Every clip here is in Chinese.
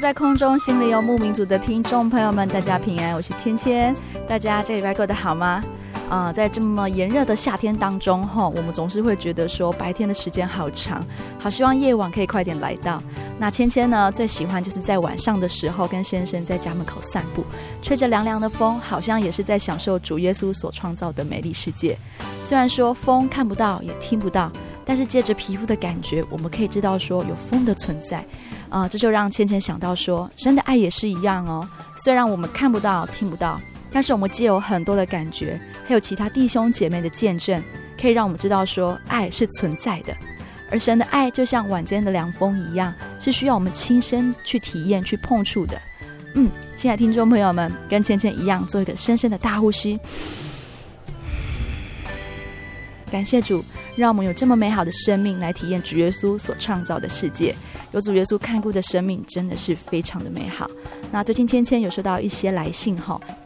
在空中心灵游牧民族的听众朋友们，大家平安，我是芊芊。大家这礼拜过得好吗？在这么炎热的夏天当中我们总是会觉得说白天的时间好长，好希望夜晚可以快点来到。那芊芊呢，最喜欢就是在晚上的时候跟先生在家门口散步，吹着凉凉的风，好像也是在享受主耶稣所创造的美丽世界。虽然说风看不到也听不到，但是借着皮肤的感觉，我们可以知道说有风的存在。这就让芊芊想到说，神的爱也是一样哦。虽然我们看不到听不到，但是我们藉由很多的感觉，还有其他弟兄姐妹的见证，可以让我们知道说爱是存在的。而神的爱就像晚间的凉风一样，是需要我们亲身去体验去碰触的。亲爱的听众朋友们，跟芊芊一样做一个深深的大呼吸，感谢主，让我们有这么美好的生命来体验主耶稣所创造的世界。有主耶稣看顾的生命真的是非常的美好。那最近芊芊有收到一些来信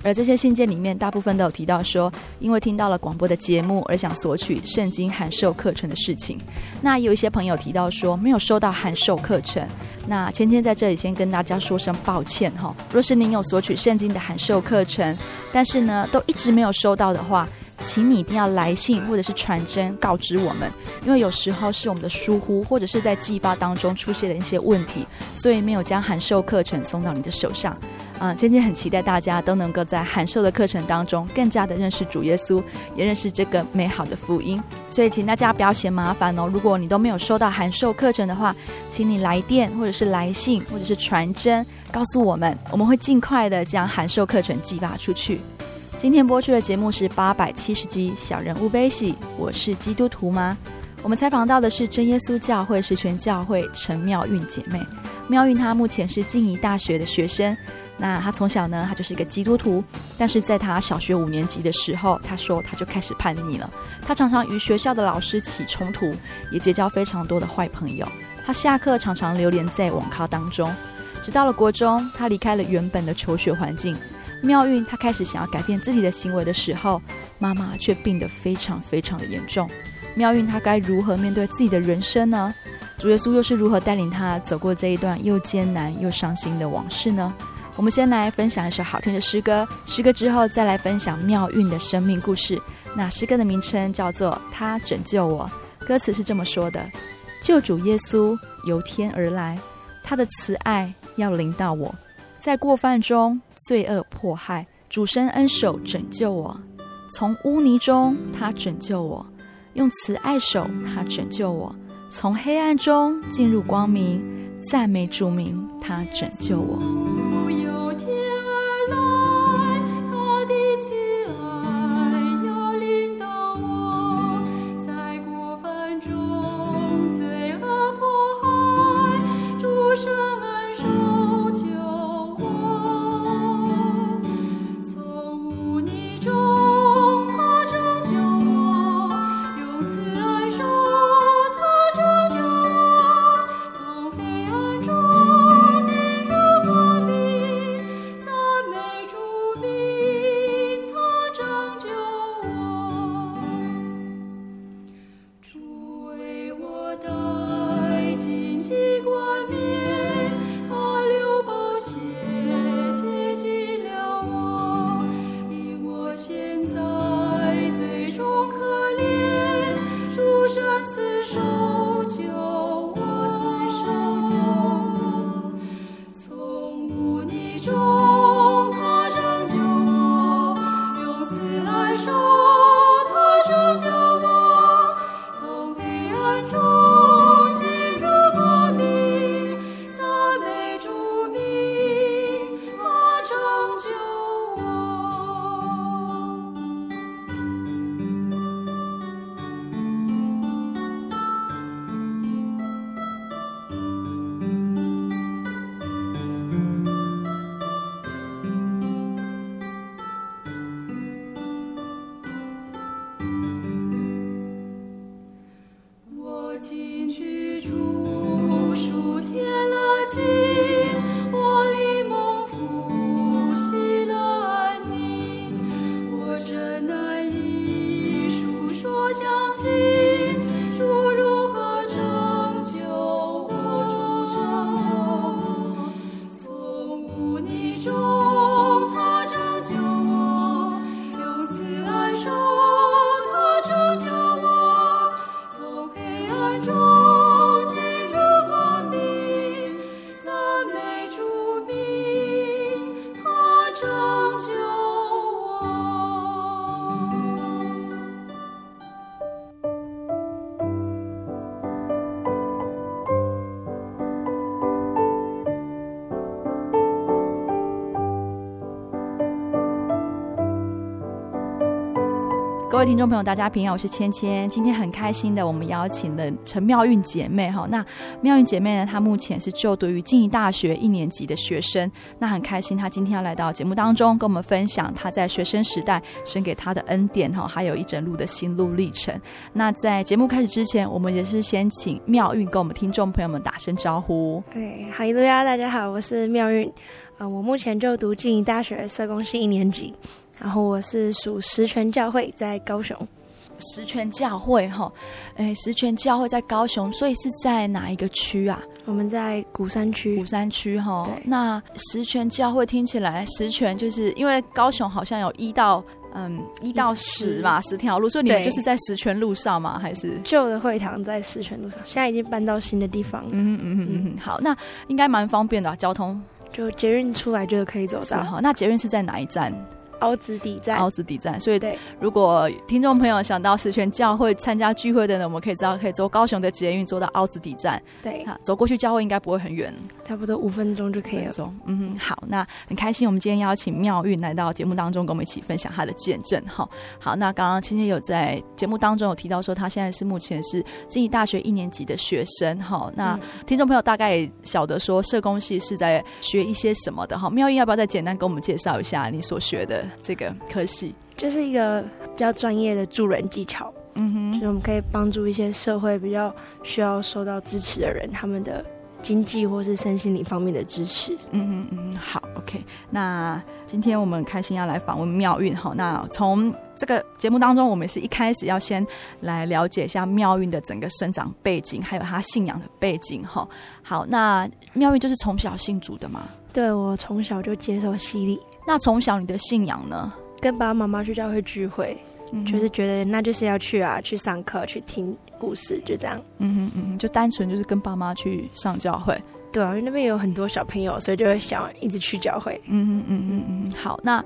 而这些信件里面大部分都有提到说，因为听到了广播的节目而想索取圣经函授课程的事情。那也有一些朋友提到说没有收到函授课程，那芊芊在这里先跟大家说声抱歉若是您有索取圣经的函授课程，但是呢都一直没有收到的话，请你一定要来信或者是传真告知我们，因为有时候是我们的疏忽或者是在寄发当中出现了一些问题，所以没有将函授课程送到你的手上。芊芊很期待大家都能够在函授的课程当中更加的认识主耶稣，也认识这个美好的福音。所以请大家不要嫌麻烦如果你都没有收到函授课程的话，请你来电或者是来信或者是传真告诉我们，我们会尽快的将函授课程寄发出去。今天播出的节目是870集小人物悲喜，我是基督徒吗？我们采访到的是真耶稣教会实泉教会陈妙韵姐妹。妙韵她目前是静宜大学的学生，那她从小呢，她就是一个基督徒，但是在她小学5年级的时候，她说她就开始叛逆了。她常常与学校的老师起冲突，也结交非常多的坏朋友。她下课常常流连在网咖当中，直到了国中，她离开了原本的求学环境。妙韵她开始想要改变自己的行为的时候，妈妈却病得非常非常的严重。妙韵她该如何面对自己的人生呢？主耶稣又是如何带领她走过这一段又艰难又伤心的往事呢？我们先来分享一首好听的诗歌，诗歌之后再来分享妙韵的生命故事。那诗歌的名称叫做《他拯救我》，歌词是这么说的：救主耶稣由天而来，他的慈爱要临到我，在过犯中罪恶迫害，主伸恩手拯救我，从污泥中他拯救我，用慈爱手他拯救我，从黑暗中进入光明，赞美主名他拯救我。各位听众朋友大家平安，我是芊芊。今天很开心的我们邀请了陈妙韵姐妹，那妙韵姐妹呢，她目前是就读于静宜大学1年级的学生，那很开心她今天要来到节目当中跟我们分享她在学生时代神给她的恩典，还有一整路的心路历程。那在节目开始之前，我们也是先请妙韵跟我们听众朋友们打声招呼。哈利路亚，大家好，我是妙韵，我目前就读静宜大学社工系1年级，然后我是属十全教会，在高雄。十全教会哈，十全教会在高雄，所以是在哪一个区啊？我们在鼓山区。鼓山区哈，那十全教会听起来，十全就是因为高雄好像有1到10嘛，10条路，所以你们就是在十全路上吗？还是旧的会堂在十全路上，现在已经搬到新的地方了。好，那应该蛮方便的，交通就捷运出来就可以走到。好，那捷运是在哪一站？凹子底站，所以如果听众朋友想到十全教会参加聚会的呢，我们可以知道可以坐高雄的捷运坐到凹子底站，走过去教会应该不会很远，差不多5分钟就可以了。好，那很开心我们今天邀请妙韵来到节目当中跟我们一起分享她的见证。好，那刚刚芊芊有在节目当中有提到说她现在是目前是静宜大学1年级的学生，那听众朋友大概也晓得说社工系是在学一些什么的，妙韵要不要再简单跟我们介绍一下你所学的这个科系？就是一个比较专业的助人技巧，就是我们可以帮助一些社会比较需要受到支持的人，他们的经济或是身心灵方面的支持。好 OK， 那今天我们开心要来访问妙韵，那从这个节目当中我们是一开始要先来了解一下妙韵的整个生长背景还有她信仰的背景。好，那妙韵就是从小信主的吗？对，我从小就接受洗礼。那从小你的信仰呢？跟爸爸妈妈去教会聚会，就是觉得那就是要去啊，去上课，去听故事，就这样。就单纯就是跟爸妈去上教会。对啊，因为那边有很多小朋友，所以就会想一直去教会。好，那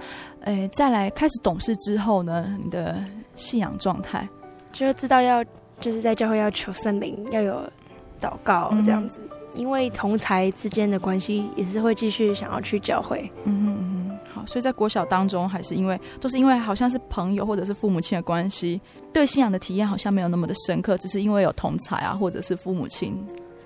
再来开始懂事之后呢，你的信仰状态就知道要就是在教会要求圣灵，要有祷告这样子。因为同才之间的关系也是会继续想要去教会。好，所以在国小当中还是因为都是因为好像是朋友或者是父母亲的关系，对信仰的体验好像没有那么的深刻，只是因为有同才啊或者是父母亲。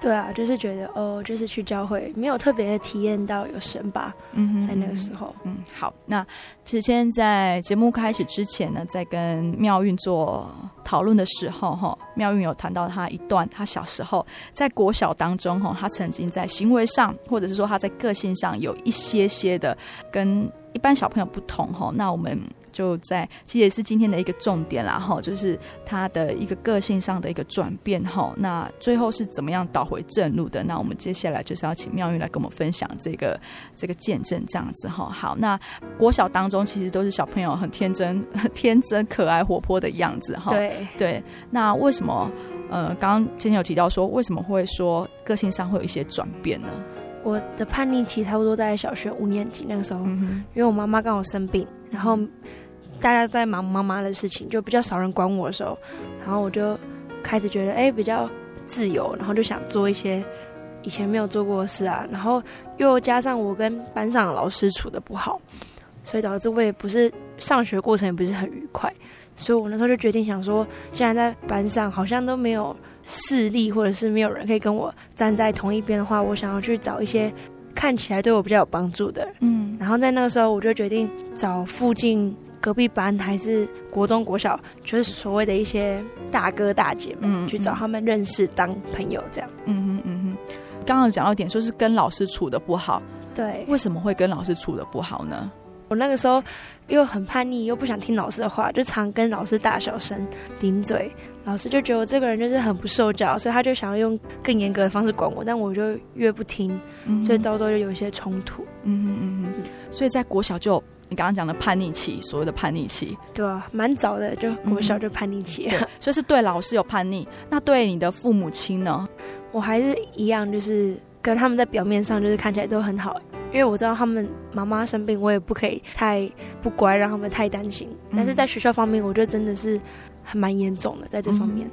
对啊，就是觉得就是去教会，没有特别的体验到有神吧。在那个时候。好，那其实今天在节目开始之前呢，在跟妙韵做讨论的时候，妙韵有谈到她一段她小时候在国小当中，她曾经在行为上或者是说她在个性上有一些些的跟一般小朋友不同。那我们就在其实也是今天的一个重点啦，就是他的一个个性上的一个转变，那最后是怎么样导回正路的。那我们接下来就是要请妙韵来跟我们分享这个见证这样子。好，那国小当中其实都是小朋友很天真可爱活泼的样子。对，那为什么刚刚芊芊有提到说为什么会说个性上会有一些转变呢？我的叛逆期差不多在小学5年级那个时候，因为我妈妈刚好生病，然后大家在忙妈妈的事情，就比较少人管我的时候，然后我就开始觉得比较自由，然后就想做一些以前没有做过的事啊，然后又加上我跟班上的老师处得不好，所以导致我也不是上学过程也不是很愉快，所以我那时候就决定想说，既然在班上好像都没有势力或者是没有人可以跟我站在同一边的话，我想要去找一些看起来对我比较有帮助的人。然后在那个时候我就决定找附近隔壁班还是国中国小，就是所谓的一些大哥大姐们，去找他们认识当朋友这样。刚刚讲到一点，说是跟老师处得不好，对，为什么会跟老师处得不好呢？我那个时候又很叛逆，又不想听老师的话，就常跟老师大小声顶嘴，老师就觉得我这个人就是很不受教，所以他就想要用更严格的方式管我，但我就越不听，所以到时候就有一些冲突。所以在国小就你刚刚讲的叛逆期，所谓的叛逆期，对啊，蛮早的，就国小就叛逆期，所以是对老师有叛逆。那对你的父母亲呢？我还是一样，就是跟他们在表面上就是看起来都很好，因为我知道他们妈妈生病，我也不可以太不乖，让他们太担心。但是在学校方面，我觉得真的是还蛮严重的，在这方面。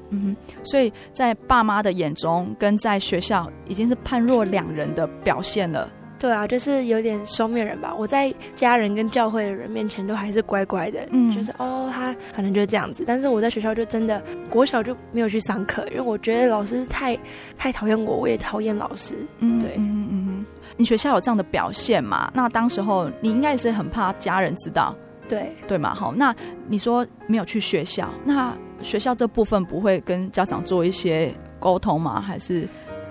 所以在爸妈的眼中，跟在学校已经是判若两人的表现了。对啊，就是有点双面人吧。我在家人跟教会的人面前都还是乖乖的，就是他可能就是这样子。但是我在学校就真的国小就没有去上课，因为我觉得老师太讨厌我，我也讨厌老师。对。你学校有这样的表现嘛？那当时候你应该也是很怕家人知道，对嘛？好，那你说没有去学校，那学校这部分不会跟家长做一些沟通吗？还是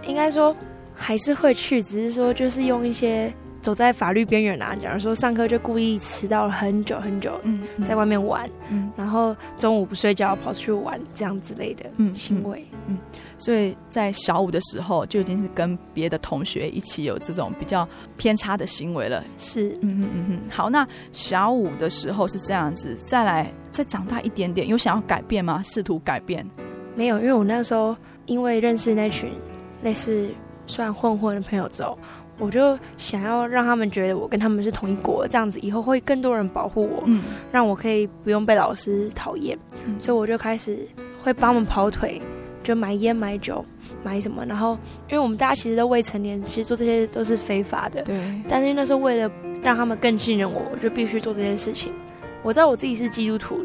应该说？还是会去，只是说就是用一些走在法律边缘啊，假如说上课就故意迟到了很久很久，在外面玩，然后中午不睡觉跑出去玩这样之类的行为。所以在小五的时候就已经是跟别的同学一起有这种比较偏差的行为了。是，好，那小五的时候是这样子，再长大一点点，有想要改变吗？试图改变？没有，因为我那时候因为认识那群类似。算混的朋友之后，我就想要让他们觉得我跟他们是同一国，这样子以后会更多人保护我，让我可以不用被老师讨厌，所以我就开始会帮我们跑腿，就买烟买酒买什么，然后因为我们大家其实都未成年，其实做这些都是非法的，对。但是那时候为了让他们更信任我，我就必须做这些事情。我知道我自己是基督徒，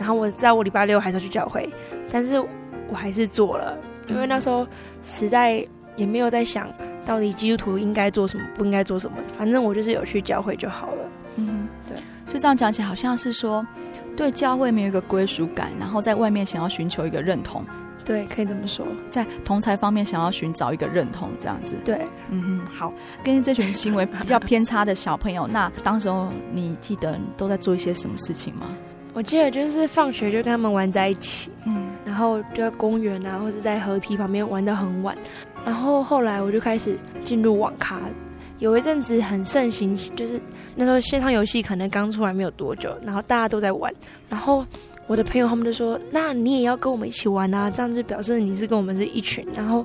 然后我知道我礼拜6还是要去教会，但是我还是做了，因为那时候实在也没有在想到底基督徒应该做什么不应该做什么，反正我就是有去教会就好了。对。所以这样讲起来好像是说对教会没有一个归属感，然后在外面想要寻求一个认同。对，可以这么说，在同侪方面想要寻找一个认同这样子。对。好，跟这群行为比较偏差的小朋友那当时候你记得都在做一些什么事情吗？我记得就是放学就跟他们玩在一起，然后就在公园啊或者在河堤旁边玩到很晚，然后后来我就开始进入网咖，有一阵子很盛行，就是那时候线上游戏可能刚出来没有多久，然后大家都在玩，然后我的朋友他们就说那你也要跟我们一起玩啊，这样就表示你是跟我们是一群，然后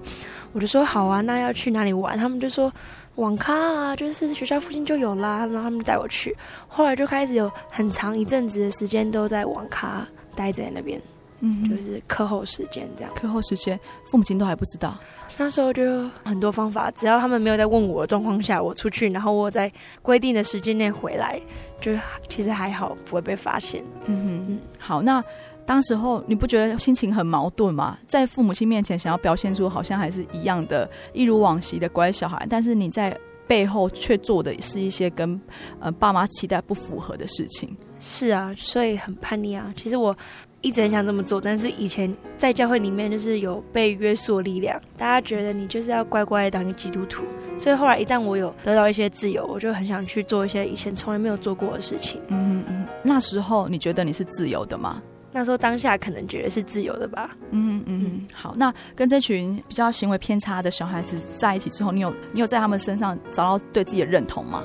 我就说好啊，那要去哪里玩？他们就说网咖啊，就是学校附近就有啦，然后他们带我去，后来就开始有很长一阵子的时间都在网咖待在那边，就是课后时间这样。课后时间父母亲都还不知道？那时候就很多方法，只要他们没有在问我的状况下我出去，然后我在规定的时间内回来，就其实还好不会被发现。好，那当时候你不觉得心情很矛盾吗？在父母亲面前想要表现出好像还是一样的一如往昔的乖小孩，但是你在背后却做的是一些跟爸妈期待不符合的事情。是啊，所以很叛逆啊。其实我一直很想这么做，但是以前在教会里面就是有被约束的力量，大家觉得你就是要乖乖当一个基督徒，所以后来一旦我有得到一些自由，我就很想去做一些以前从来没有做过的事情。那时候你觉得你是自由的吗？那时候当下可能觉得是自由的吧。好，那跟这群比较行为偏差的小孩子在一起之后，你有在他们身上找到对自己的认同吗？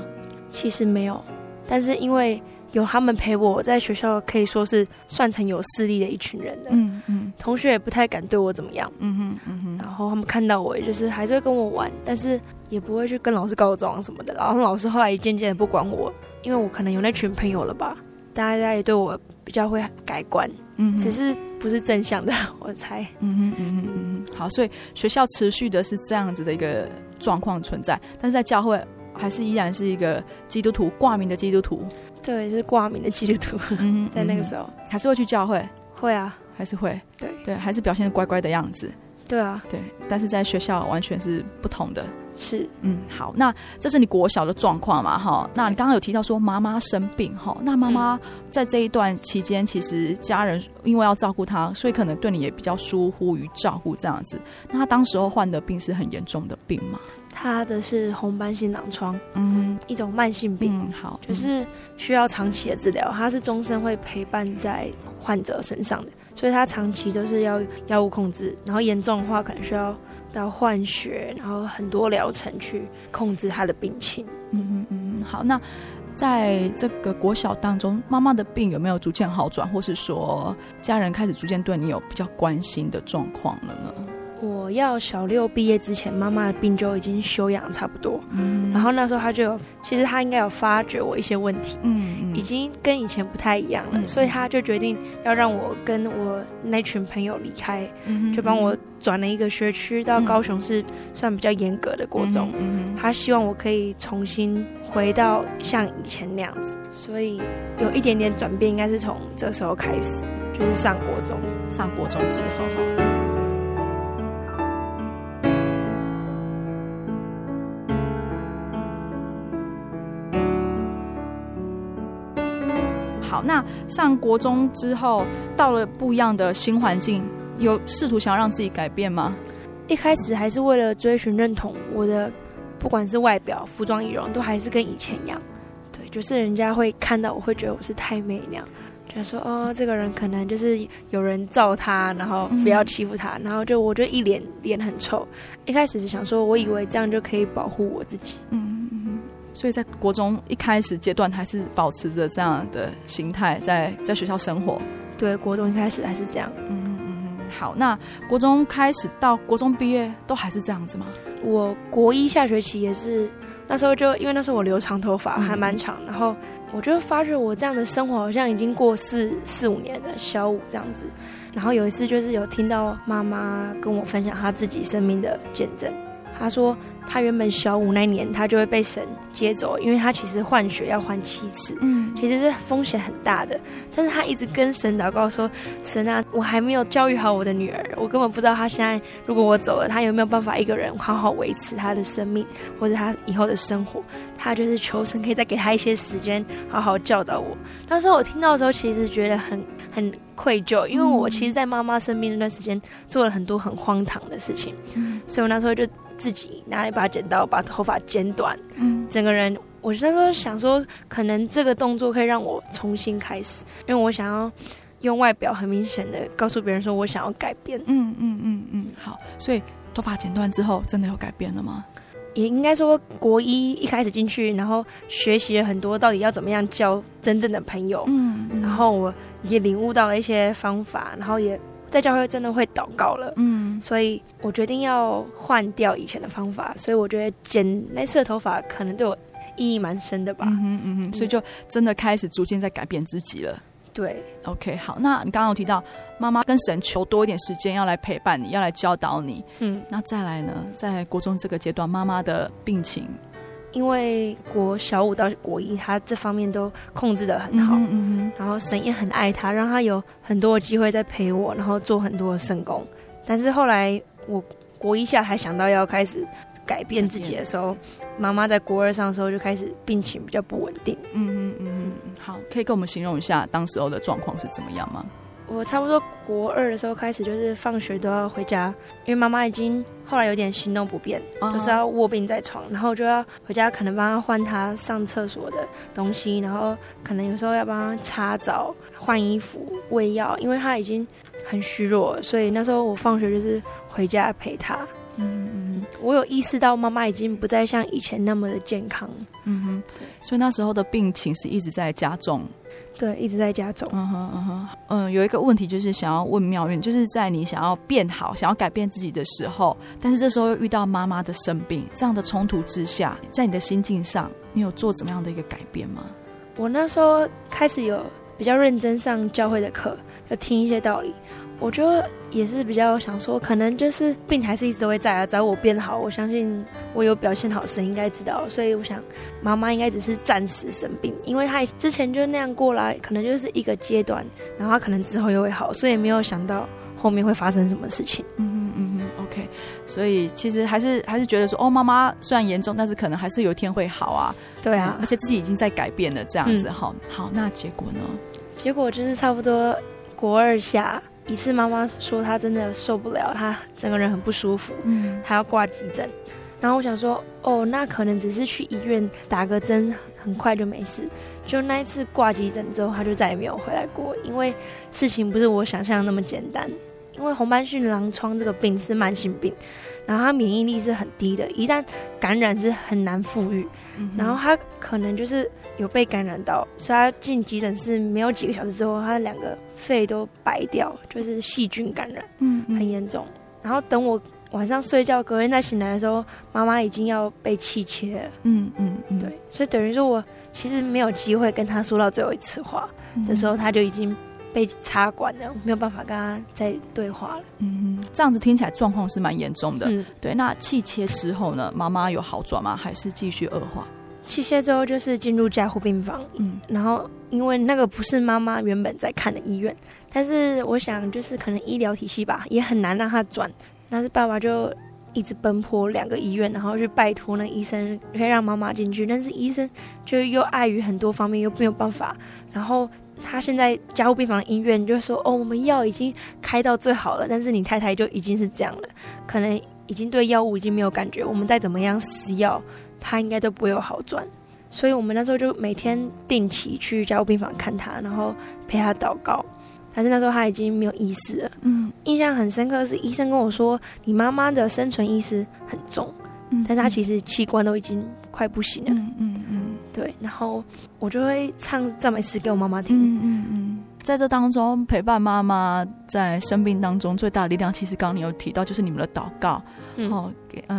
其实没有，但是因为有他们陪我在学校可以说是算成有势力的一群人了。嗯嗯，同学也不太敢对我怎么样。嗯哼嗯哼，然后他们看到我也就是还是会跟我玩，但是也不会去跟老师告状什么的。然后老师后来也渐渐的不管我，因为我可能有那群朋友了吧，大家也对我比较会改观。嗯，只是不是正向的，我猜。嗯哼嗯哼嗯哼，好，所以学校持续的是这样子的一个状况存在，但是在教会还是依然是一个基督徒，挂名的基督徒。对，是挂名的基督徒。嗯，在那个时候还是会去教会。会啊，还是会。对对，还是表现乖乖的样子。对啊，对，但是在学校完全是不同的。是，嗯，好，那这是你国小的状况嘛，哈？那你刚刚有提到说妈妈生病，哈，那妈妈在这一段期间，其实家人因为要照顾她，所以可能对你也比较疏忽于照顾这样子。那她当时候患的病是很严重的病吗？她的是红斑性狼疮，嗯，一种慢性病，嗯，好，就是需要长期的治疗，她是终身会陪伴在患者身上的。所以他长期都是要药物控制，然后严重的话可能需要到换血，然后很多疗程去控制他的病情。嗯嗯，好，那在这个国小当中，妈妈的病有没有逐渐好转，或是说家人开始逐渐对你有比较关心的状况了呢？我要小六毕业之前，妈妈的病就已经休养差不多。嗯，然后那时候她就有，其实她应该有发觉我一些问题，嗯，已经跟以前不太一样了，嗯，所以她就决定要让我跟我那群朋友离开，嗯，就帮我转了一个学区到高雄市，算比较严格的国中，嗯，她希望我可以重新回到像以前那样子，所以有一点点转变，应该是从这时候开始，就是上国中，上国中之后。好，那上国中之后到了不一样的新环境，有试图想要让自己改变吗？一开始还是为了追寻认同，我的不管是外表、服装、仪容都还是跟以前一样。对，就是人家会看到我会觉得我是太妹那样，就说哦，这个人可能就是有人罩他，然后不要欺负他，然后就我就一脸很臭。一开始是想说，我以为这样就可以保护我自己。嗯。所以在国中一开始阶段还是保持着这样的形态在学校生活。对，国中一开始还是这样。嗯嗯，好，那国中开始到国中毕业都还是这样子吗？我国一下学期也是，那时候就因为那时候我留长头发还蛮长，然后我就发觉我这样的生活好像已经过4-5年了，小五这样子。然后有一次就是有听到妈妈跟我分享她自己生命的见证，她说他原本小五那年，他就会被神接走，因为他其实换血要换7次，嗯，其实是风险很大的。但是他一直跟神祷告说：“神啊，我还没有教育好我的女儿，我根本不知道她现在如果我走了，她有没有办法一个人好好维持她的生命，或者她以后的生活。”他就是求神可以再给他一些时间，好好教导我。那时候我听到的时候，其实觉得很愧疚，因为我其实，在妈妈身边那段时间做了很多很荒唐的事情，嗯，所以我那时候就自己拿了一把剪刀把头发剪短，嗯，整个人我那时候想说可能这个动作可以让我重新开始，因为我想要用外表很明显的告诉别人说我想要改变。嗯嗯嗯嗯，好，所以头发剪短之后真的有改变了吗？也应该说国一开始进去，然后学习了很多到底要怎么样交真正的朋友，嗯嗯，然后我也领悟到了一些方法，然后也在教会真的会祷告了，嗯，所以我决定要换掉以前的方法，所以我觉得剪那次的头发可能对我意义蛮深的吧。嗯嗯嗯，所以就真的开始逐渐在改变自己了。对 ，OK， 好，那你刚刚有提到妈妈跟神求多一点时间要来陪伴你，要来教导你，嗯，那再来呢，在国中这个阶段，妈妈的病情。因为国小五到国一，他这方面都控制得很好，嗯嗯，然后神也很爱他，让他有很多的机会在陪我，然后做很多的圣工。但是后来我国一下还想到要开始改变自己的时候，妈妈在国二上的时候就开始病情比较不稳定。嗯嗯嗯，好，可以跟我们形容一下当时候的状况是怎么样吗？我差不多国二的时候开始，就是放学都要回家，因为妈妈已经后来有点行动不便，就是要卧病在床，然后就要回家，可能帮她换她上厕所的东西，然后可能有时候要帮她擦澡、换衣服、喂药，因为她已经很虚弱了，所以那时候我放学就是回家陪她。嗯嗯。我有意识到妈妈已经不再像以前那么的健康。嗯哼，所以那时候的病情是一直在加重。对，一直在加重。嗯哼嗯哼，嗯，有一个问题就是想要问妙韵，就是在你想要变好、想要改变自己的时候，但是这时候又遇到妈妈的生病，这样的冲突之下，在你的心境上，你有做怎么样的一个改变吗？我那时候开始有比较认真上教会的课，有听一些道理。我觉得也是比较想说，可能就是病还是一直都会在啊，只要我变好，我相信我有表现好，神应该知道。所以我想，妈妈应该只是暂时生病，因为她之前就那样过来，可能就是一个阶段，然后她可能之后又会好，所以没有想到后面会发生什么事情。嗯嗯嗯 ，OK。所以其实还是觉得说，哦，妈妈虽然严重，但是可能还是有一天会好啊。对啊，而且自己已经在改变了这样子哈。好，那结果呢？结果就是差不多国二下。一次妈妈说她真的受不了，她整个人很不舒服，她要挂急诊。然后我想说，哦，那可能只是去医院打个针，很快就没事。就那一次挂急诊之后，她就再也没有回来过，因为事情不是我想象那么简单。因为红斑性狼疮这个病是慢性病，然后它免疫力是很低的，一旦感染是很难复愈。然后她可能就是有被感染到，所以她进急诊室没有几个小时之后，她两个肺都白掉，就是细菌感染，很严重。然后等我晚上睡觉，隔天再醒来的时候，妈妈已经要被气切了。对，所以等于说我其实没有机会跟她说到最后一次话的时候，她就已经被插管了，没有办法跟他再对话了。这样子听起来状况是蛮严重的。对，那气切之后呢？妈妈有好转吗？还是继续恶化？气切之后就是进入加护病房。然后因为那个不是妈妈原本在看的医院，但是我想就是可能医疗体系吧，也很难让他转。但是爸爸就一直奔波两个医院，然后去拜托那医生可以让妈妈进去，但是医生就又碍于很多方面又没有办法。然后他现在加护病房医院就说，哦，我们药已经开到最好了，但是你太太就已经是这样了，可能已经对药物已经没有感觉，我们再怎么样施药他应该都不会有好转。所以我们那时候就每天定期去加护病房看他，然后陪他祷告。但是那时候他已经没有意识了。印象很深刻是医生跟我说，你妈妈的生存意识很重，但是他其实器官都已经快不行了。对，然后我就会唱赞美诗给我妈妈听。在这当中陪伴妈妈在生病当中最大的力量，其实刚刚你有提到就是你们的祷告。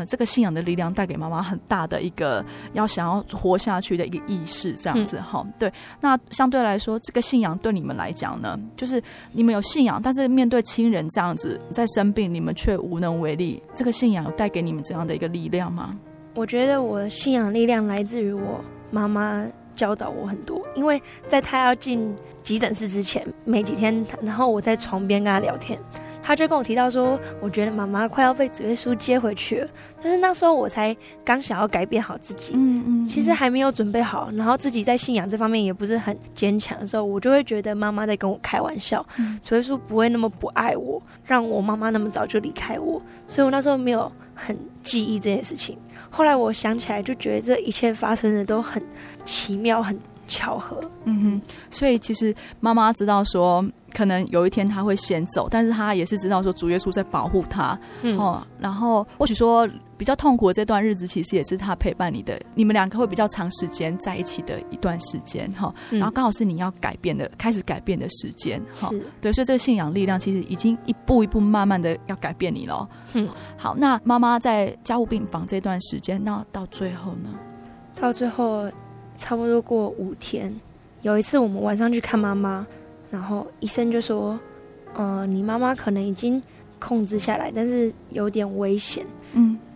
这个信仰的力量带给妈妈很大的一个要想要活下去的一个意识，这样子。对，那相对来说这个信仰对你们来讲呢，就是你们有信仰，但是面对亲人这样子在生病，你们却无能为力，这个信仰有带给你们这样的一个力量吗？我觉得我信仰力量来自于我妈妈教导我很多，因为在她要进急诊室之前没几天，然后我在床边跟她聊天，她就跟我提到说，我觉得妈妈快要被主耶稣接回去了。但是那时候我才刚想要改变好自己，其实还没有准备好，然后自己在信仰这方面也不是很坚强的时候，我就会觉得妈妈在跟我开玩笑，主耶稣不会那么不爱我，让我妈妈那么早就离开我。所以我那时候没有很记忆这件事情，后来我想起来就觉得这一切发生的都很奇妙，很巧合。所以其实妈妈知道说可能有一天她会先走，但是她也是知道说主耶稣在保护她。然后或许说比较痛苦的这段日子其实也是她陪伴你的，你们两个会比较长时间在一起的一段时间。然后刚好是你要改变的开始改变的时间。对，所以这个信仰力量其实已经一步一步慢慢的要改变你了。好，那妈妈在加护病房这段时间，那到最后呢？到最后差不多过5天，有一次我们晚上去看妈妈，然后医生就说，你妈妈可能已经控制下来，但是有点危险。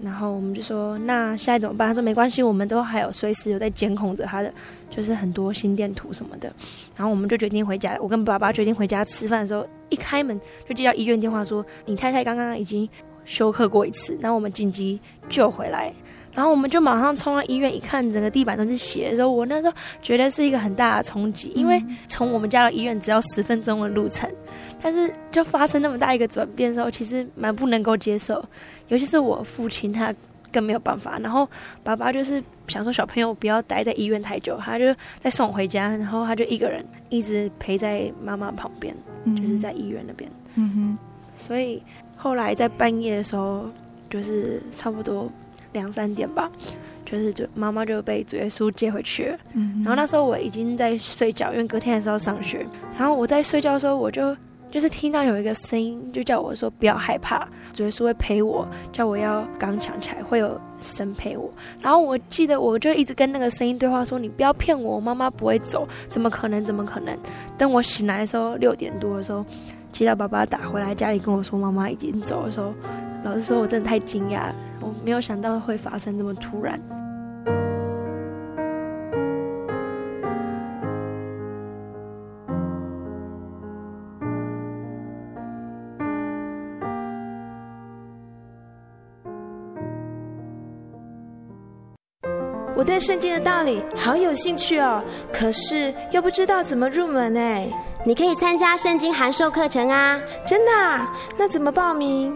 然后我们就说，那现在怎么办？他说没关系，我们都还有随时有在监控着他的，就是很多心电图什么的。然后我们就决定回家，我跟爸爸决定回家。吃饭的时候一开门就接到医院电话说，你太太刚刚已经休克过一次，然后我们紧急救回来。然后我们就马上冲到医院，一看整个地板都是血的时候，我那时候觉得是一个很大的冲击，因为从我们家到医院只要10分钟的路程，但是就发生那么大一个转变的时候，其实蛮不能够接受，尤其是我父亲他更没有办法。然后爸爸就是想说小朋友不要待在医院太久，他就再送回家，然后他就一个人一直陪在妈妈旁边，就是在医院那边。所以后来在半夜的时候就是差不多2-3点吧，就是就妈妈就被主耶稣接回去了。然后那时候我已经在睡觉，因为隔天还是要上学。然后我在睡觉的时候，我就是听到有一个声音，就叫我说不要害怕，主耶稣会陪我，叫我要刚强起来，会有神陪我。然后我记得我就一直跟那个声音对话说，你不要骗我，我妈妈不会走，怎么可能。等我醒来的时候6点多的时候，接到爸爸打回来家里跟我说妈妈已经走的时候，老实说我真的太惊讶了，我没有想到会发生这么突然。我对圣经的道理好有兴趣哦，可是又不知道怎么入门哎。你可以参加圣经函授课程啊。真的啊？那怎么报名？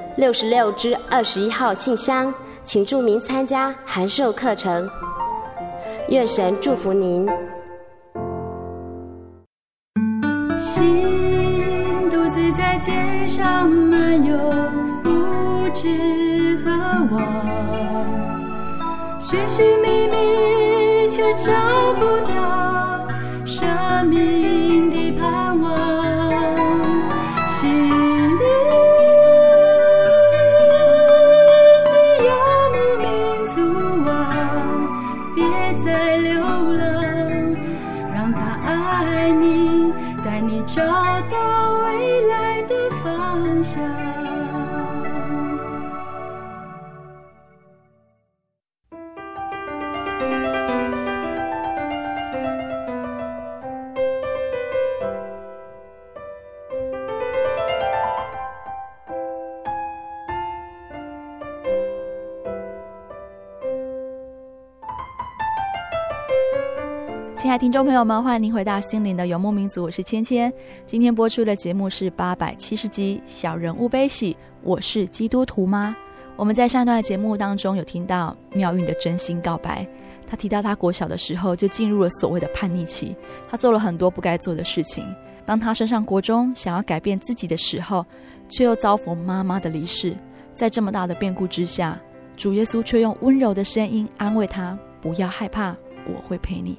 66-21号信箱，请注明参加函授课程。愿神祝福您。心独自在街上漫游，不知何往，寻寻觅觅却找不到生命的盼望，心灵的游牧民族啊，别再流浪，让他爱你，带你找到未来的方向。亲爱的听众朋友们，欢迎您回到心灵的游牧民族，我是芊芊。今天播出的节目是870集小人物悲喜，我是基督徒吗？我们在上一段的节目当中有听到妙韵的真心告白，她提到她国小的时候就进入了所谓的叛逆期，她做了很多不该做的事情。当她升上国中想要改变自己的时候，却又遭逢妈妈的离世。在这么大的变故之下，主耶稣却用温柔的声音安慰她，不要害怕，我会陪你。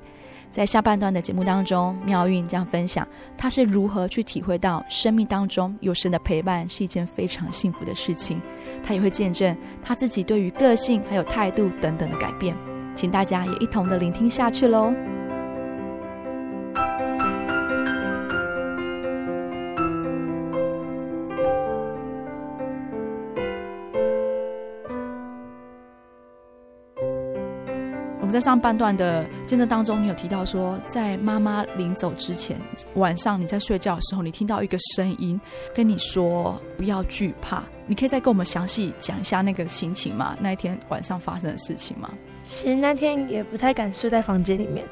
在下半段的节目当中，妙韵将分享她是如何去体会到生命当中有神的陪伴是一件非常幸福的事情。她也会见证她自己对于个性还有态度等等的改变，请大家也一同的聆听下去咯。在上半段的见证当中，你有提到说在妈妈临走之前，晚上你在睡觉的时候，你听到一个声音跟你说不要惧怕。你可以再跟我们详细讲一下那个心情吗？那一天晚上发生的事情吗？其实那天也不太敢睡在房间里面，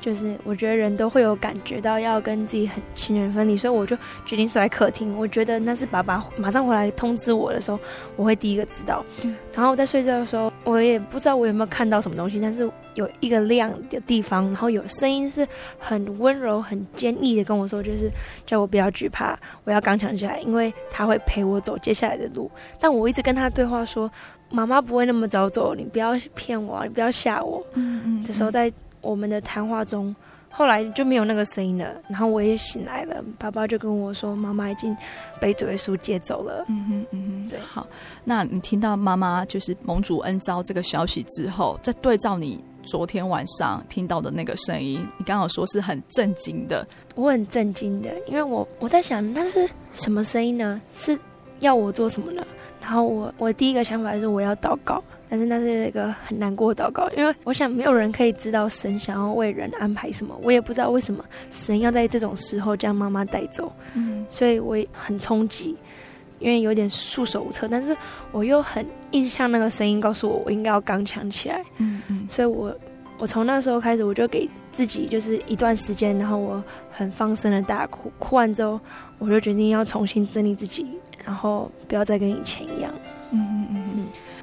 就是我觉得人都会有感觉到要跟自己很亲人分离，所以我就决定睡在客厅。我觉得那是爸爸马上回来通知我的时候，我会第一个知道。然后我在睡觉的时候，我也不知道我有没有看到什么东西，但是有一个亮的地方，然后有声音是很温柔很坚毅的跟我说，就是叫我不要惧怕，我要刚强起来，因为他会陪我走接下来的路。但我一直跟他对话说，妈妈不会那么早走，你不要骗我，你不要吓我。这时候在我们的谈话中，后来就没有那个声音了，然后我也醒来了，爸爸就跟我说妈妈已经被主耶稣接走了。对。好，那你听到妈妈就是蒙主恩召这个消息之后，再对照你昨天晚上听到的那个声音，你刚好说是很震惊的。我很震惊的，因为我在想那是什么声音呢？是要我做什么呢？然后我第一个想法是我要祷告，但是那是一个很难过的祷告，因为我想没有人可以知道神想要为人安排什么，我也不知道为什么神要在这种时候将妈妈带走。所以我也很冲击，因为有点束手无策，但是我又很印象那个声音告诉我我应该要刚强起来。所以我从那时候开始，我就给自己就是一段时间，然后我很放声的大哭，哭完之后我就决定要重新整理自己，然后不要再跟以前一样。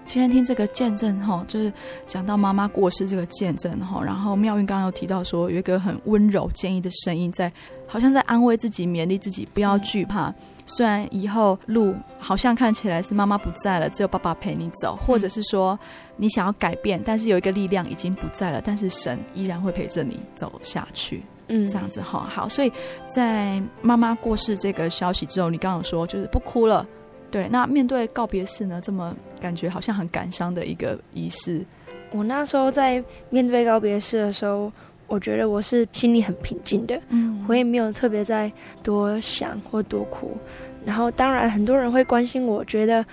今天听这个见证哈，就是讲到妈妈过世这个见证哈，然后妙韵刚刚有提到说有一个很温柔坚毅的声音在，好像在安慰自己、勉励自己不要惧怕。虽然以后路好像看起来是妈妈不在了，只有爸爸陪你走，或者是说你想要改变，但是有一个力量已经不在了，但是神依然会陪着你走下去。这样子哈，好，所以在妈妈过世这个消息之后，你刚刚有说就是不哭了。对，那面对告别式呢，这么感觉好像很感伤的一个仪式，我那时候在面对告别式的时候，我觉得我是心里很平静的，我也没有特别在多想或多哭。然后当然很多人会关心我，觉得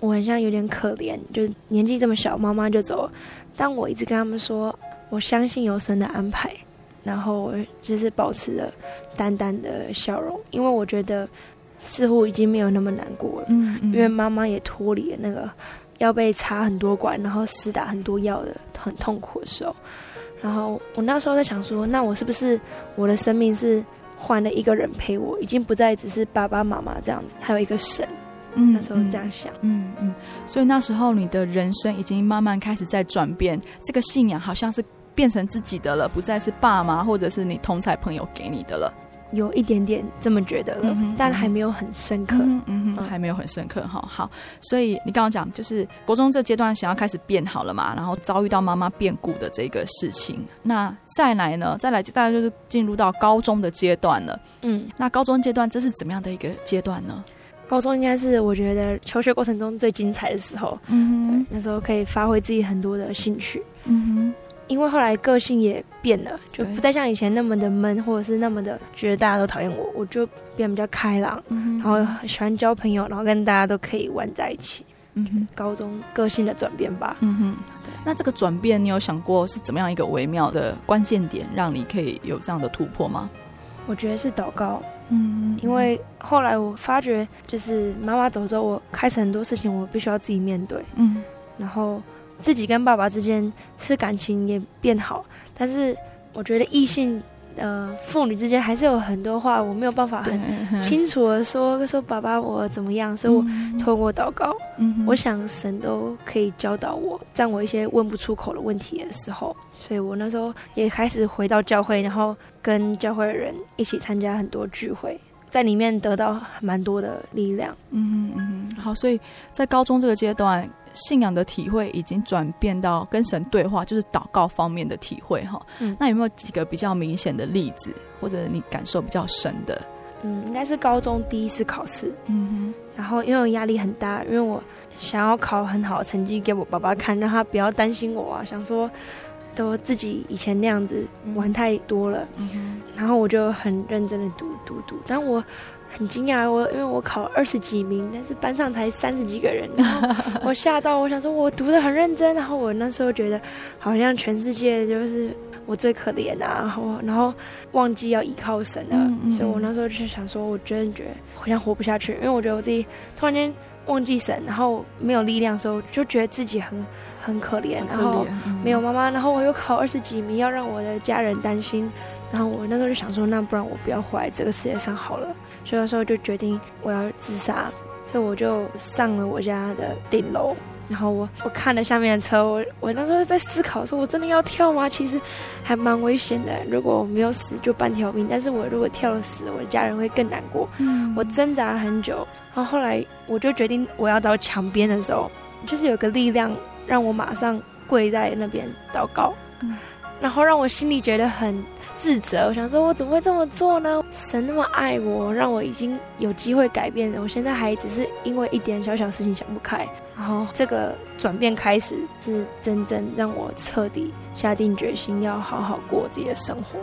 我很像有点可怜，就年纪这么小妈妈就走了，但我一直跟他们说我相信有神的安排，然后就是保持着淡淡的笑容，因为我觉得似乎已经没有那么难过了。因为妈妈也脱离了那个要被插很多管，然后施打很多药的很痛苦的时候。然后我那时候在想说，那我是不是我的生命是换了一个人陪我，已经不再只是爸爸妈妈这样子，还有一个神。那时候这样想。所以那时候你的人生已经慢慢开始在转变，这个信仰好像是变成自己的了，不再是爸妈或者是你同侪朋友给你的了。有一点点这么觉得了，但还没有很深刻。还没有很深刻。好，所以你刚刚讲就是国中这阶段想要开始变好了嘛，然后遭遇到妈妈变故的这个事情。那再来呢，再来大概就是进入到高中的阶段了。那高中阶段这是怎么样的一个阶段呢？高中应该是我觉得求学过程中最精彩的时候。对，那时候可以发挥自己很多的兴趣。因为后来个性也变了，就不再像以前那么的闷，或者是那么的觉得大家都讨厌我，我就变比较开朗，然后很喜欢交朋友，然后跟大家都可以玩在一起。高中个性的转变吧。对。那这个转变你有想过是怎么样一个微妙的关键点让你可以有这样的突破吗？我觉得是祷告。因为后来我发觉就是妈妈走之后，我开始很多事情我必须要自己面对。然后自己跟爸爸之间是感情也变好，但是我觉得异性父女之间还是有很多话我没有办法很清楚的说爸爸我怎么样，所以我透过祷告，我想神都可以教导我，在我一些问不出口的问题的时候，所以我那时候也开始回到教会，然后跟教会的人一起参加很多聚会，在里面得到蛮多的力量。好，所以在高中这个阶段信仰的体会已经转变到跟神对话，就是祷告方面的体会。那有没有几个比较明显的例子，或者你感受比较深的？应该是高中第一次考试。然后因为我压力很大，因为我想要考很好的成绩给我爸爸看，让他不要担心我啊，想说都自己以前那样子玩太多了。然后我就很认真的读，但我很惊讶，因为我考20几名，但是班上才30几个人，然后我吓到，我想说我读得很认真，然后我那时候觉得好像全世界就是我最可怜啊，然后忘记要依靠神了。所以我那时候就想说我觉得好像活不下去，因为我觉得我自己突然间忘记神，然后没有力量的时候，就觉得自己很可怜，然后没有妈妈，然后我又考20几名，要让我的家人担心。然后我那时候就想说，那不然我不要活在这个世界上好了，所以那时候就决定我要自杀，所以我就上了我家的顶楼，然后我看了下面的车，我那时候在思考说我真的要跳吗？其实还蛮危险的，如果我没有死就半条命，但是我如果跳了死，我的家人会更难过。我挣扎了很久，然后后来我就决定我要到墙边的时候，就是有个力量让我马上跪在那边祷告。然后让我心里觉得很自责，我想说我怎么会这么做呢？神那么爱我，让我已经有机会改变了，我现在还只是因为一点小小事情想不开。然后这个转变开始是真正让我彻底下定决心要好好过自己的生活，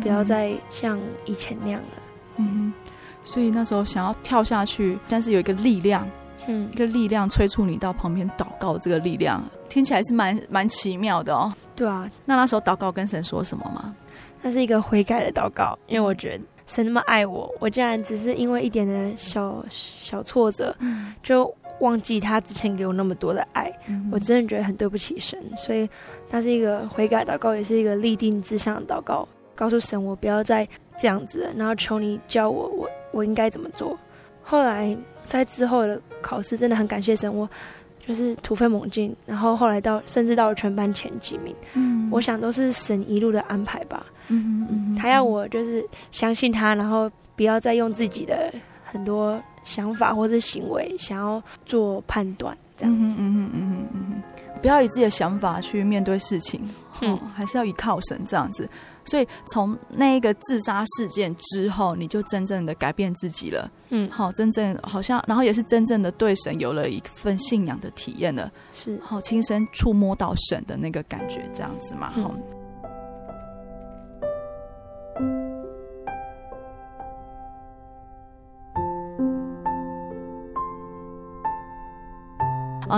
不要再像以前那样了。所以那时候想要跳下去，但是有一个力量，一个力量催促你到旁边祷告，这个力量听起来是蛮奇妙的哦。对啊，那时候祷告跟神说什么吗？那是一个悔改的祷告，因为我觉得神那么爱我，我竟然只是因为一点的小挫折就忘记他之前给我那么多的爱，我真的觉得很对不起神。所以那是一个悔改祷告，也是一个立定志向的祷告，告诉神我不要再这样子了，然后求你教我应该怎么做。后来在之后的考试真的很感谢神，我就是突飞猛进，然后后来甚至到了全班前几名，我想都是神一路的安排吧。他要我就是相信他，然后不要再用自己的很多想法或是行为想要做判断，这样子。不要以自己的想法去面对事情，还是要依靠神这样子。所以从那个自杀事件之后，你就真正的改变自己了，真正好像，然后也是真正的对神有了一份信仰的体验了，是好亲身触摸到神的那个感觉，这样子嘛。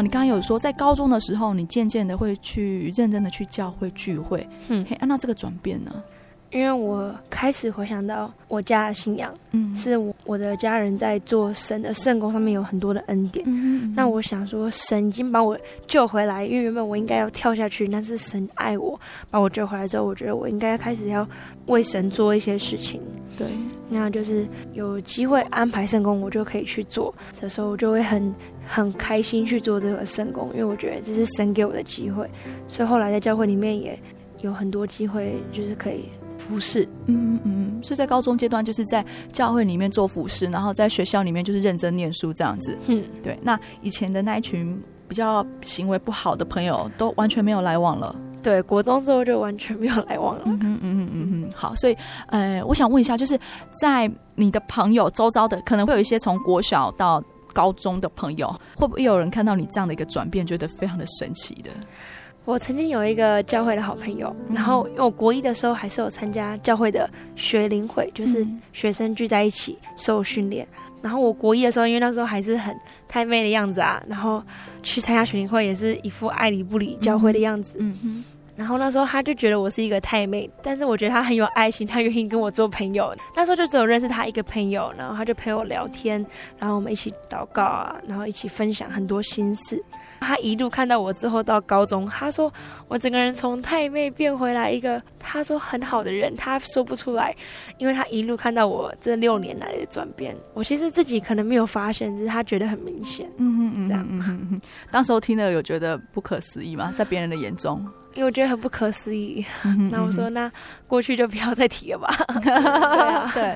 你刚刚有说在高中的时候你渐渐的会去认真的去教会聚会，那这个转变呢？因为我开始回想到我家的信仰，是我的家人在做神的圣工上面有很多的恩典，那我想说神已经把我救回来，因为原本我应该要跳下去，但是神爱我把我救回来之后，我觉得我应该开始要为神做一些事情。对，那就是有机会安排圣工我就可以去做的时候，我就会很开心去做这个圣工，因为我觉得这是神给我的机会。所以后来在教会里面也有很多机会就是可以服侍。所以在高中阶段就是在教会里面做服侍，然后在学校里面就是认真念书这样子。对，那以前的那一群比较行为不好的朋友都完全没有来往了。对，国中之后就完全没有来往了。好，所以我想问一下，就是在你的朋友周遭的，可能会有一些从国小到高中的朋友，会不会有人看到你这样的一个转变，觉得非常的神奇的？我曾经有一个教会的好朋友，然后因为我国一的时候还是有参加教会的学龄会，就是学生聚在一起受训练。然后我国一的时候，因为那时候还是很太妹的样子啊，然后去参加学龄会也是一副爱理不理教会的样子。然后那时候他就觉得我是一个太妹，但是我觉得他很有爱心，他愿意跟我做朋友。那时候就只有认识他一个朋友，然后他就陪我聊天，然后我们一起祷告啊，然后一起分享很多心事。他一路看到我之后到高中，他说我整个人从太妹变回来一个，他说很好的人，他说不出来，因为他一路看到我这6年来的转变。我其实自己可能没有发现，只是他觉得很明显。这样。当时候听了有觉得不可思议吗？在别人的眼中？因为我觉得很不可思议，那我说那过去就不要再提了吧。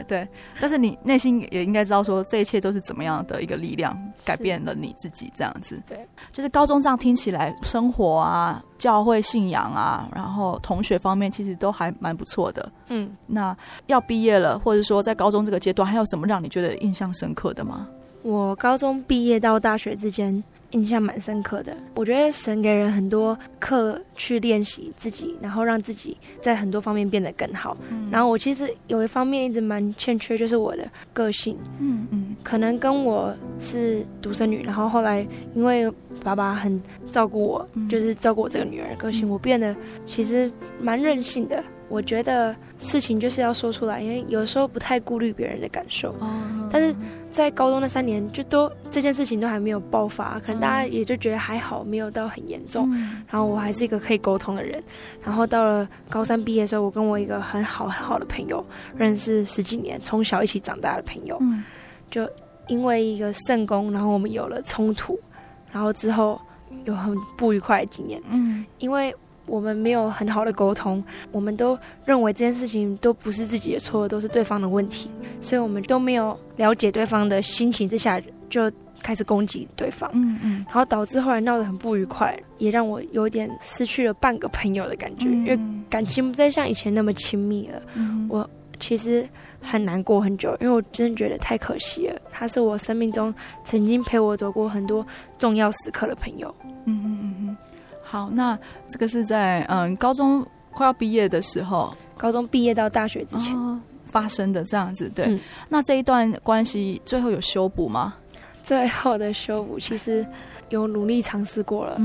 对，但是你内心也应该知道说这一切都是怎么样的一个力量改变了你自己，这样子。对，就是高中这样听起来，生活啊、教会信仰啊，然后同学方面其实都还蛮不错的。那要毕业了，或者说在高中这个阶段，还有什么让你觉得印象深刻的吗？我高中毕业到大学之间印象蛮深刻的，我觉得神给人很多课去练习自己，然后让自己在很多方面变得更好。然后我其实有一方面一直蛮欠缺，就是我的个性。可能跟我是独生女，然后后来因为爸爸很照顾我，就是照顾我这个女儿的个性，我变得其实蛮任性的。我觉得事情就是要说出来，因为有时候不太顾虑别人的感受。但是在高中那3年就都这件事情都还没有爆发，可能大家也就觉得还好，没有到很严重。然后我还是一个可以沟通的人。然后到了高3毕业的时候，我跟我一个很好的朋友认识10几年，从小一起长大的朋友，就因为一个圣工，然后我们有了冲突，然后之后有很不愉快的经验。因为我们没有很好的沟通，我们都认为这件事情都不是自己的错，都是对方的问题，所以我们都没有了解对方的心情之下就开始攻击对方。然后导致后来闹得很不愉快，也让我有点失去了半个朋友的感觉。因为感情不再像以前那么亲密了。我其实很难过很久，因为我真的觉得太可惜了，他是我生命中曾经陪我走过很多重要时刻的朋友。好，那这个是在高中快要毕业的时候，高中毕业到大学之前发生的这样子。对，那这一段关系最后有修补吗？最后的修补其实有努力尝试过了，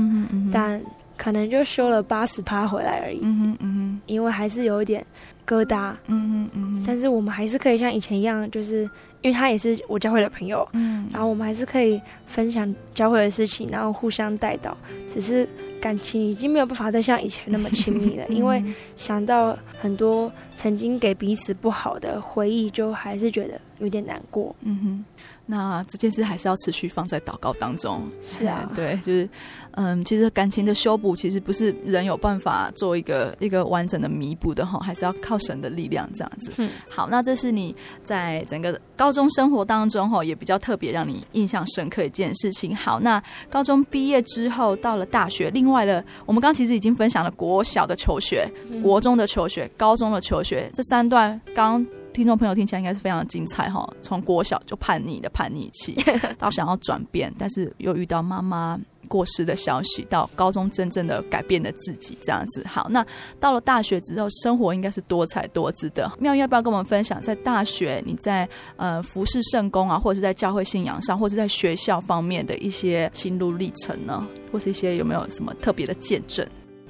但可能就修了80%回来而已。嗯哼嗯哼，因为还是有一点疙瘩。嗯哼嗯哼，但是我们还是可以像以前一样，就是因为他也是我教会的朋友，嗯，然后我们还是可以分享教会的事情，然后互相带到，只是感情已经没有办法再像以前那么亲密了。因为想到很多曾经给彼此不好的回忆，就还是觉得有点难过。嗯哼，那这件事还是要持续放在祷告当中。是啊，对，就是其实感情的修补其实不是人有办法做一个完整的弥补的哈，还是要靠神的力量这样子。嗯，好，那这是你在整个高中生活当中哈，也比较特别让你印象深刻一件事情。好，那高中毕业之后到了大学，另外的我们刚其实已经分享了国小的求学、国中的求学、高中的求学，这三段刚听众朋友听起来应该是非常精彩哈，从国小就叛逆的叛逆期，到想要转变，但是又遇到妈妈过世的消息，到高中真正的改变了自己这样子。好，那到了大学之后，生活应该是多彩多姿的。妙玉要不要跟我们分享，在大学你在服侍圣工啊，或者是在教会信仰上，或者在学校方面的一些心路历程呢？或是一些有没有什么特别的见证？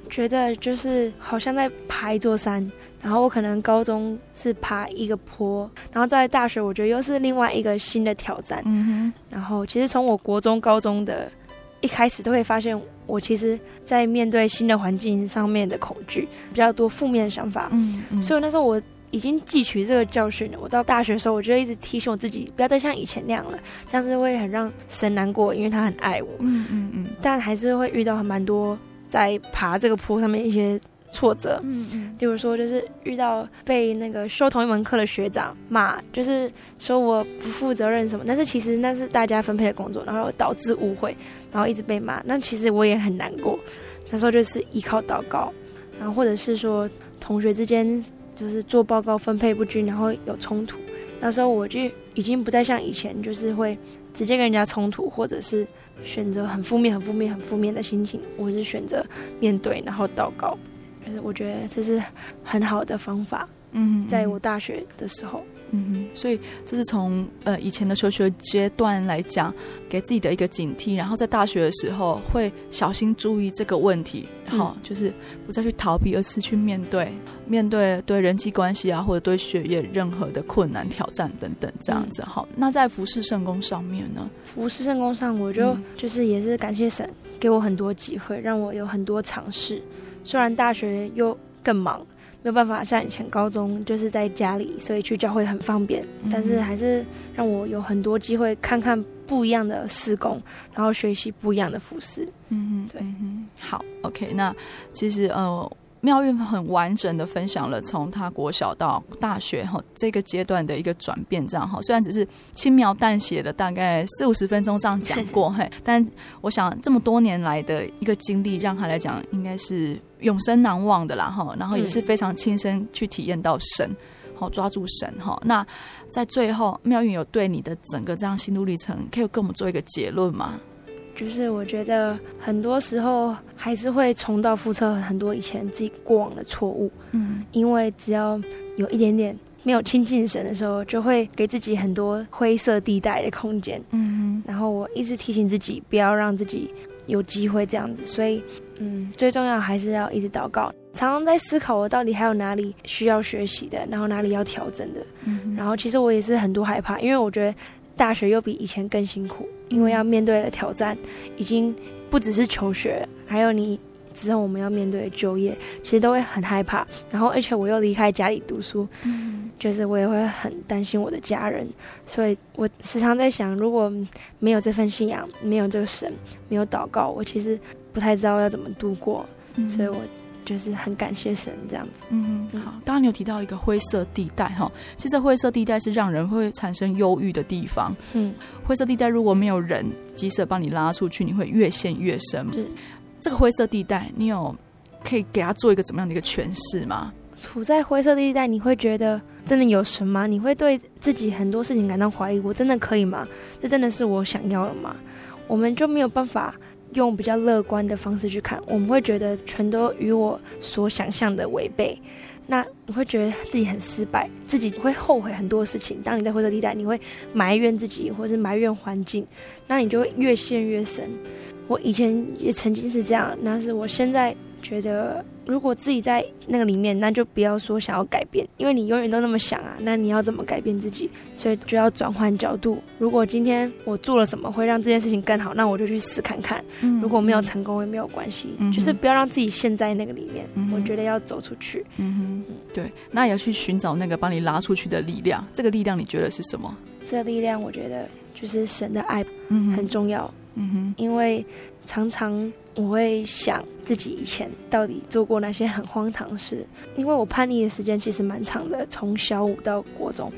觉得就是好像在爬一座山，然后我可能高中是爬一个坡，然后在大学我觉得又是另外一个新的挑战。嗯哼，然后其实从我国中高中的一开始都会发现，我其实在面对新的环境上面的恐惧比较多，负面的想法。嗯嗯，所以那时候我已经汲取这个教训了。我到大学的时候，我就一直提醒我自己，不要再像以前那样了，这样子会很让神难过，因为他很爱我。嗯嗯嗯，但还是会遇到蛮多在爬这个坡上面一些挫折。嗯嗯，例如说就是遇到被那个修同一门课的学长骂，就是说我不负责任什么，但是其实那是大家分配的工作，然后导致误会，然后一直被骂，那其实我也很难过。那时候就是依靠祷告，然后或者是说同学之间就是做报告分配不均，然后有冲突。那时候我就已经不再像以前就是会直接跟人家冲突，或者是选择很负面很负面很负面的心情，我是选择面对然后祷告。就是我觉得这是很好的方法。嗯，在我大学的时候。嗯，所以这是从以前的求学阶段来讲，给自己的一个警惕，然后在大学的时候会小心注意这个问题。好，就是不再去逃避，而是去面对对人际关系啊，或者对学业任何的困难挑战等等这样子。好，那在服事圣工上面呢？服事圣工上，我就是也是感谢神给我很多机会，让我有很多尝试。虽然大学又更忙，没有办法像以前高中就是在家里，所以去教会很方便，但是还是让我有很多机会看看不一样的事工，然后学习不一样的服事。嗯，对。好 OK， 那其实妙玉很完整的分享了从他国小到大学这个阶段的一个转变，这样虽然只是轻描淡写的大概40-50分钟这样讲过，嘿，但我想这么多年来的一个经历，让他来讲应该是永生难忘的啦，然后也是非常亲身去体验到神，抓住神。那在最后，妙韵有对你的整个这样心路历程可以跟我们做一个结论吗？就是我觉得很多时候还是会重蹈覆辙很多以前自己过往的错误。嗯，因为只要有一点点没有亲近神的时候，就会给自己很多灰色地带的空间。嗯，然后我一直提醒自己不要让自己有机会这样子，所以最重要还是要一直祷告，常常在思考我到底还有哪里需要学习的，然后哪里要调整的。然后其实我也是很多害怕，因为我觉得大学又比以前更辛苦，因为要面对的挑战已经不只是求学，还有你之后我们要面对的就业，其实都会很害怕。然后而且我又离开家里读书，就是我也会很担心我的家人，所以我时常在想，如果没有这份信仰，没有这个神，没有祷告，我其实不太知道要怎么度过。所以我就是很感谢神这样子。好，刚刚你有提到一个灰色地带哈，其实灰色地带是让人会产生忧郁的地方。灰色地带如果没有人及时帮你拉出去，你会越陷越深。这个灰色地带，你有可以给他做一个怎么样的一个诠释吗？处在灰色地带，你会觉得真的有神吗？你会对自己很多事情感到怀疑，我真的可以吗？这真的是我想要的吗？我们就没有办法用比较乐观的方式去看，我们会觉得全都与我所想象的违背，那你会觉得自己很失败，自己会后悔很多事情。当你在灰色地带，你会埋怨自己，或是埋怨环境，那你就会越陷越深。我以前也曾经是这样，但是我现在觉得如果自己在那个里面，那就不要说想要改变，因为你永远都那么想啊，那你要怎么改变自己？所以就要转换角度，如果今天我做了什么会让这件事情更好，那我就去试看看，如果没有成功也没有关系，就是不要让自己陷在那个里面，我觉得要走出去。对，那也要去寻找那个把你拉出去的力量，这个力量你觉得是什么？这个力量我觉得就是神的爱很重要，因为常常我会想自己以前到底做过那些很荒唐的事，因为我叛逆的时间其实蛮长的，从小5到国中，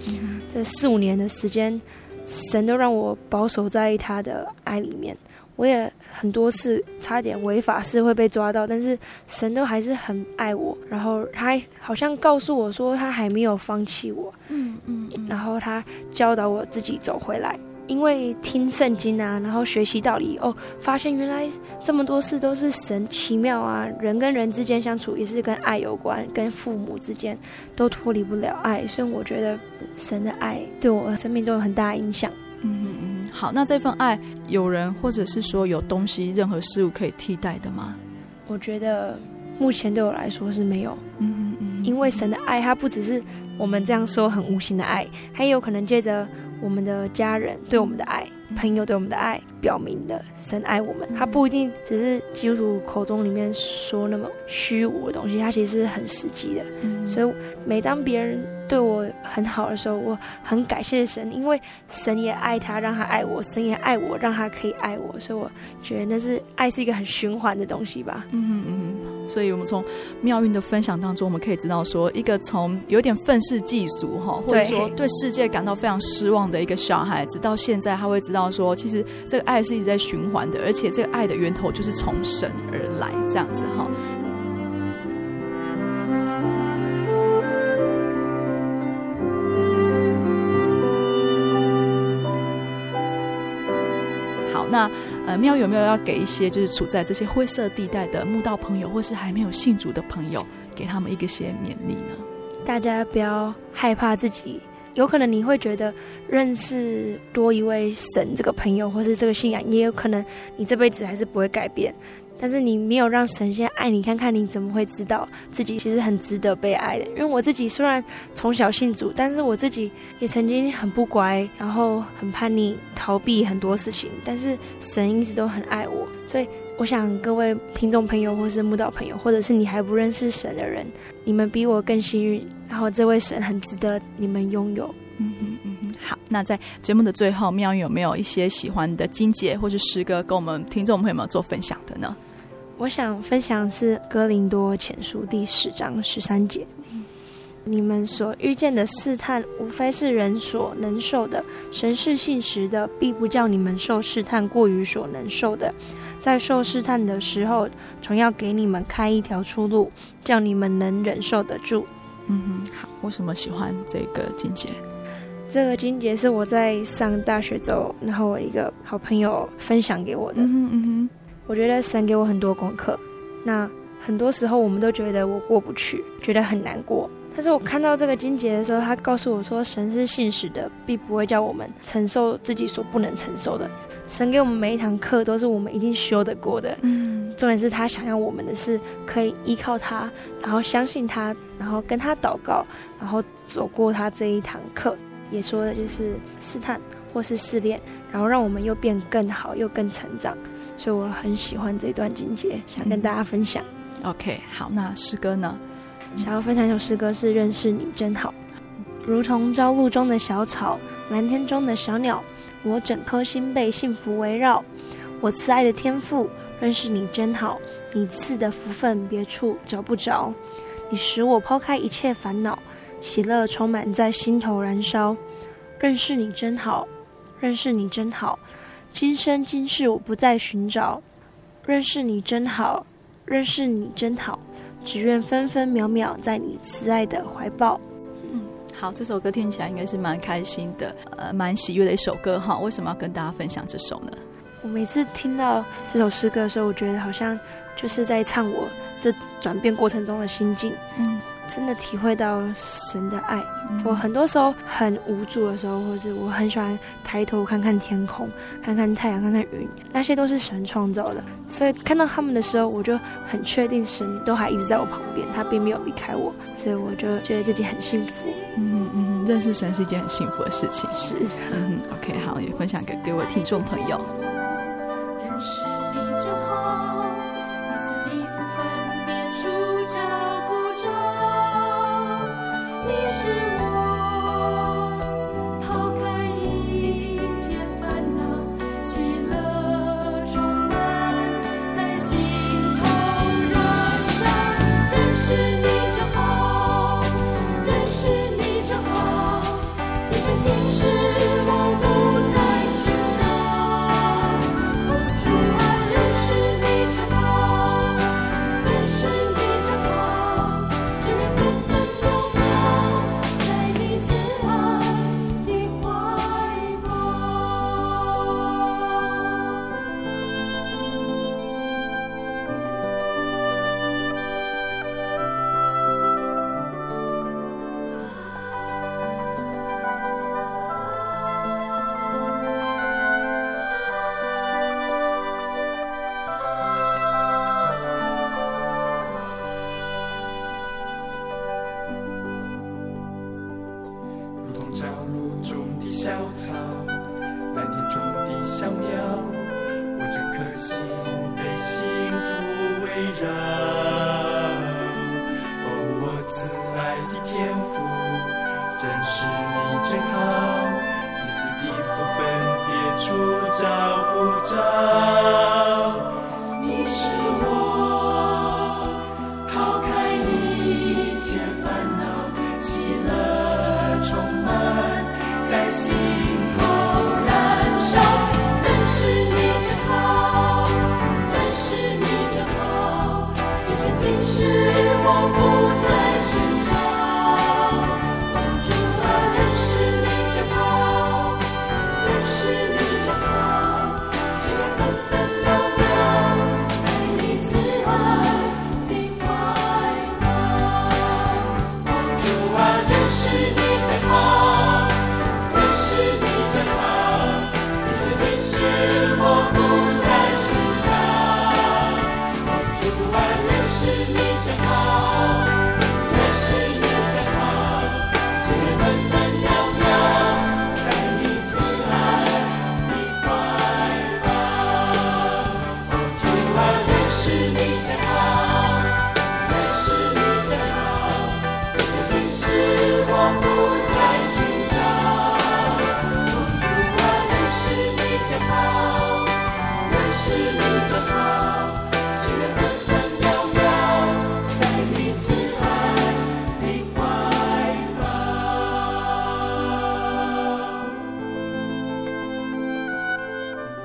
这4-5年的时间，神都让我保守在他的爱里面。我也很多次差点违法事会被抓到，但是神都还是很爱我，然后他好像告诉我说他还没有放弃我，然后他教导我自己走回来。因为听圣经啊，然后学习道理哦，发现原来这么多事都是神奇妙啊！人跟人之间相处也是跟爱有关，跟父母之间都脱离不了爱，所以我觉得神的爱对我生命中有很大的影响。好，那这份爱有人或者是说有东西任何事物可以替代的吗？我觉得目前对我来说是没有。因为神的爱它不只是我们这样说很无形的爱，还有可能借着我们的家人对我们的爱，朋友对我们的爱表明的神爱我们，他不一定只是基督徒口中里面说那么虚无的东西，他其实是很实际的。所以每当别人对我很好的时候，我很感谢神，因为神也爱他让他爱我，神也爱我让他可以爱我，所以我觉得那是爱是一个很循环的东西吧。所以我们从妙韵的分享当中，我们可以知道说，一个从有点愤世嫉俗或者说对世界感到非常失望的一个小孩子，到现在他会知道说其实这个爱是一直在循环的，而且这个爱的源头就是从神而来，这样子。好，那妙有没有要给一些就是处在这些灰色地带的慕道朋友，或是还没有信主的朋友，给他们一个些勉励呢？大家不要害怕自己，有可能你会觉得认识多一位神这个朋友或是这个信仰，也有可能你这辈子还是不会改变，但是你没有让神先爱你看看，你怎么会知道自己其实很值得被爱的？因为我自己虽然从小信主，但是我自己也曾经很不乖，然后很叛逆，逃避很多事情，但是神一直都很爱我。所以我想各位听众朋友或是慕道朋友，或者是你还不认识神的人，你们比我更幸运，然后这位神很值得你们拥有。好，那在节目的最后，妙韵有没有一些喜欢的经节或是诗歌跟我们听众朋友们做分享的呢？我想分享是哥林多前书第10章13节，你们所遇见的试探，无非是人所能受的，神是信实的，必不叫你们受试探过于所能受的，在受试探的时候，总要给你们开一条出路，叫你们能忍受得住。好，为什么喜欢这个经节？这个经节是我在上大学之后，然后我一个好朋友分享给我的。我觉得神给我很多功课，那很多时候我们都觉得我过不去，觉得很难过，但是我看到这个经节的时候，他告诉我说，神是信实的，必不会叫我们承受自己所不能承受的。神给我们每一堂课都是我们一定修得过的，重点是他想要我们的是可以依靠他，然后相信他，然后跟他祷告，然后走过他这一堂课。也说的就是试探或是试炼，然后让我们又变更好，又更成长，所以我很喜欢这段经节，想跟大家分享。OK， 好，那诗歌呢？想要分享一首诗歌是《认识你真好》。如同朝露中的小草，蓝天中的小鸟，我整颗心被幸福围绕。我慈爱的天父，认识你真好，你赐的福分别处找不着。你使我抛开一切烦恼，喜乐充满在心头燃烧。认识你真好，认识你真好，今生今世我不再寻找。认识你真好，认识你真好，只愿分分秒秒在你慈爱的怀抱。好，这首歌听起来应该是蛮开心的，蛮喜悦的一首歌哈。为什么要跟大家分享这首呢？我每次听到这首诗歌的时候，我觉得好像就是在唱我这转变过程中的心境。真的体会到神的爱。我很多时候很无助的时候，或是我很喜欢抬头看看天空，看看太阳，看看云，那些都是神创造的。所以看到他们的时候，我就很确定神都还一直在我旁边，他并没有离开我，所以我就觉得自己很幸福。认识神是一件很幸福的事情。是。OK， 好，也分享给我听众朋友。认识。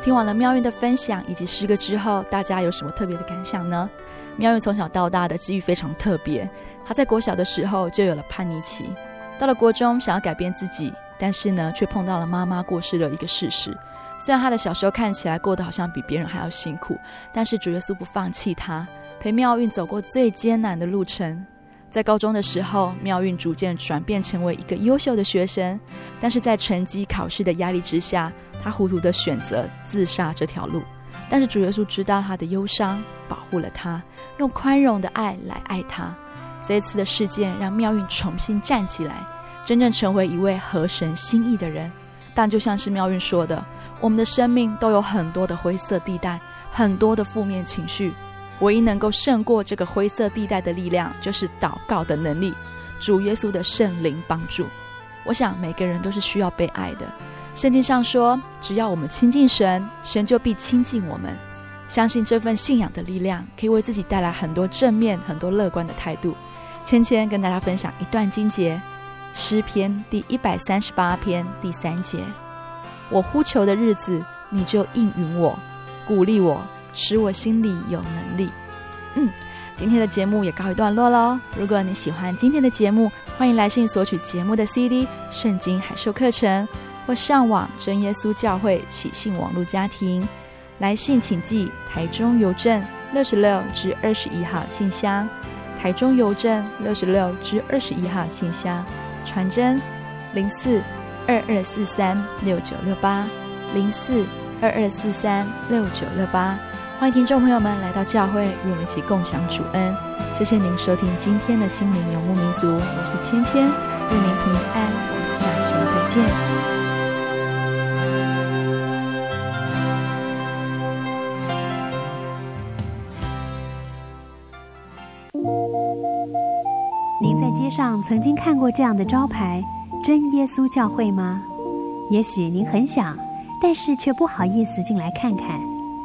听完了妙韵的分享以及诗歌之后，大家有什么特别的感想呢？妙韵从小到大的机遇非常特别，她在国小的时候就有了叛逆期，到了国中想要改变自己，但是呢却碰到了妈妈过世的一个事实。虽然她的小时候看起来过得好像比别人还要辛苦，但是主耶稣不放弃她，陪妙韵走过最艰难的路程。在高中的时候，妙韵逐渐转变成为一个优秀的学生，但是在成绩考试的压力之下，她糊涂地选择自杀这条路。但是主耶稣知道她的忧伤，保护了她，用宽容的爱来爱她。这一次的事件让妙韵重新站起来，真正成为一位合神心意的人。但就像是妙韵说的，我们的生命都有很多的灰色地带，很多的负面情绪，唯一能够胜过这个灰色地带的力量，就是祷告的能力，主耶稣的圣灵帮助。我想每个人都是需要被爱的，圣经上说，只要我们亲近神，神就必亲近我们。相信这份信仰的力量，可以为自己带来很多正面、很多乐观的态度。芊芊跟大家分享一段经节，诗篇第138篇第3节，我呼求的日子，你就应允我，鼓励我，使我心里有能力。今天的节目也告一段落咯。如果你喜欢今天的节目，欢迎来信索取节目的 CD、 圣经函授课程，或上网真耶稣教会喜信网络家庭。来信请寄台中邮政66-21号信箱，台中邮政66-21号信箱，传真04-2243-6968，04-2243-6968。欢迎听众朋友们来到教会，与我们一起共享主恩。谢谢您收听今天的心灵游牧民族，我是芊芊，愿您平安，我们下周再见。您在街上曾经看过这样的招牌“真耶稣教会”吗？也许您很想，但是却不好意思进来看看。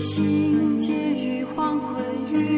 行结于黄昏雨。